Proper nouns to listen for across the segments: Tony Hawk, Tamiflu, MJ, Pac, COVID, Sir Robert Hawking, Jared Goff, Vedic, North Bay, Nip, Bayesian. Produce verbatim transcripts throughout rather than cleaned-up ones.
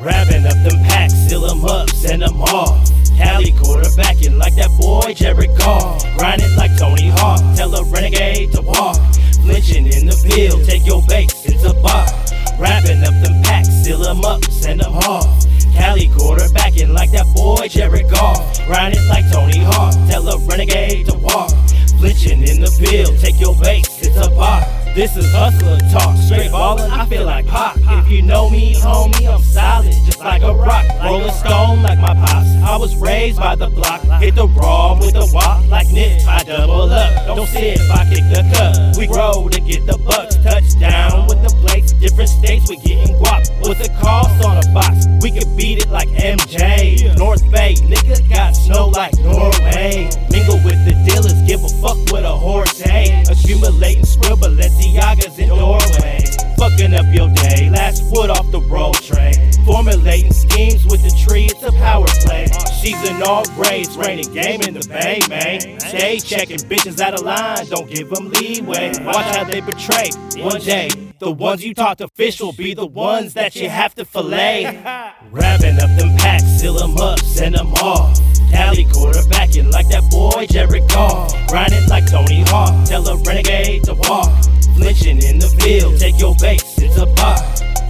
Grabbing up them packs, seal them up, send them off. Cali quarterbacking like that boy Jared Goff. Grinding like Tony Hawk, tell a renegade to walk. Flinching in the field, take your base, it's a bop. Wrapping up them packs, seal them up, send them off. Cali quarterbacking like that boy Jared Goff. Grinding like Tony Hawk, tell a renegade to walk. Flinching in the field, take your base, it's a bop. This is hustler talk, straight ballin', I feel like Pac. If you know me, homie, I'm solid, just like a rock. Rolling stone like my pops, I was raised by the block. Hit the raw with the wop, like Nip, I double up. Don't sit if I kick the cup, we grow to get the bucks. Touchdown with the plates, different states, we getting guap. What's the cost on a box? We could beat it like M J. North Bay, nigga got snow like North Bay. Mingle with the dealers, give a fuck what a horse ain't. Accumulating scribble, let's Tiagas in Norway, fucking up your day. Last wood off the road train, formulating schemes with the tree. It's a power play. Season all grades, raining game in the Bay, man. Stay checking bitches out of line, don't give them leeway. Watch how they betray. One day, the ones you taught to fish will be the ones that you have to fillet. Wrapping up them packs, seal them up, send them off. Cali quarterbacking like that boy Jared Goff. Grinding like Tony Hawk, tell a renegade to walk. Flinching in the field, take your base, it's a bop.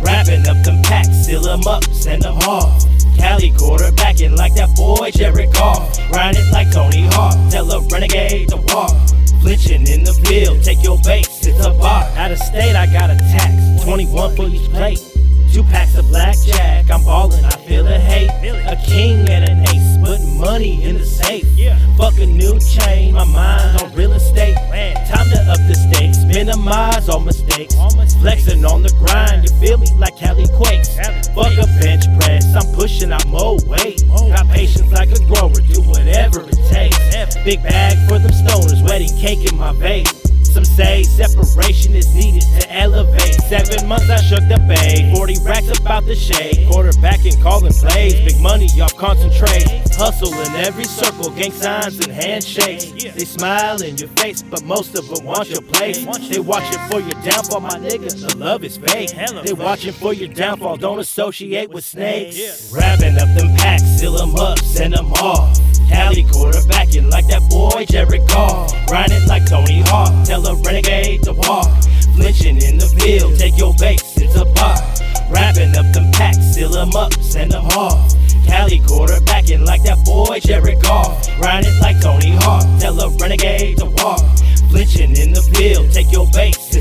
Wrapping up them packs, seal them up, send them off. Cali quarterbacking like that boy Jared Goff. Grinding like Tony Hawk, tell a renegade to walk. Flinching in the field, take your base, it's a bop. Out of state, I got a tax, twenty-one for each plate. Two packs of blackjack, I'm ballin', I feel a hate. A king and an ace, putting money in the safe. Fuck a new chain, my mind on real estate. Time to up the stakes, minimize all mistakes. Flexin' on the grind, you feel me, like Cali Quakes. Fuck a bench press, I'm pushing, I'm old weight. Got patience like a grower, do whatever it takes. Big bag for them stoners, wedding cake in my vase. Some say separation is needed to elevate. Seven months I shook the bay, forty racks about the shade. Quarterbacking, calling plays, big money, y'all concentrate. Hustle in every circle, gang signs and handshakes. They smile in your face, but most of them want your place. They watching for your downfall, my nigga, the love is fake. They watching for your downfall, don't associate with snakes. Wrapping up them packs, seal them up, send them off. Cali quarterbacking like that boy Jared Goff. Grinding like Tony Hawk, tell a renegade to walk. Flinching in the field, take your base, it's a bop. Wrapping up them packs, seal them up, send them off. Cali quarterbacking like that boy Jared Goff. Grinding like Tony Hawk, tell a renegade to walk. Flinching in the field, take your base.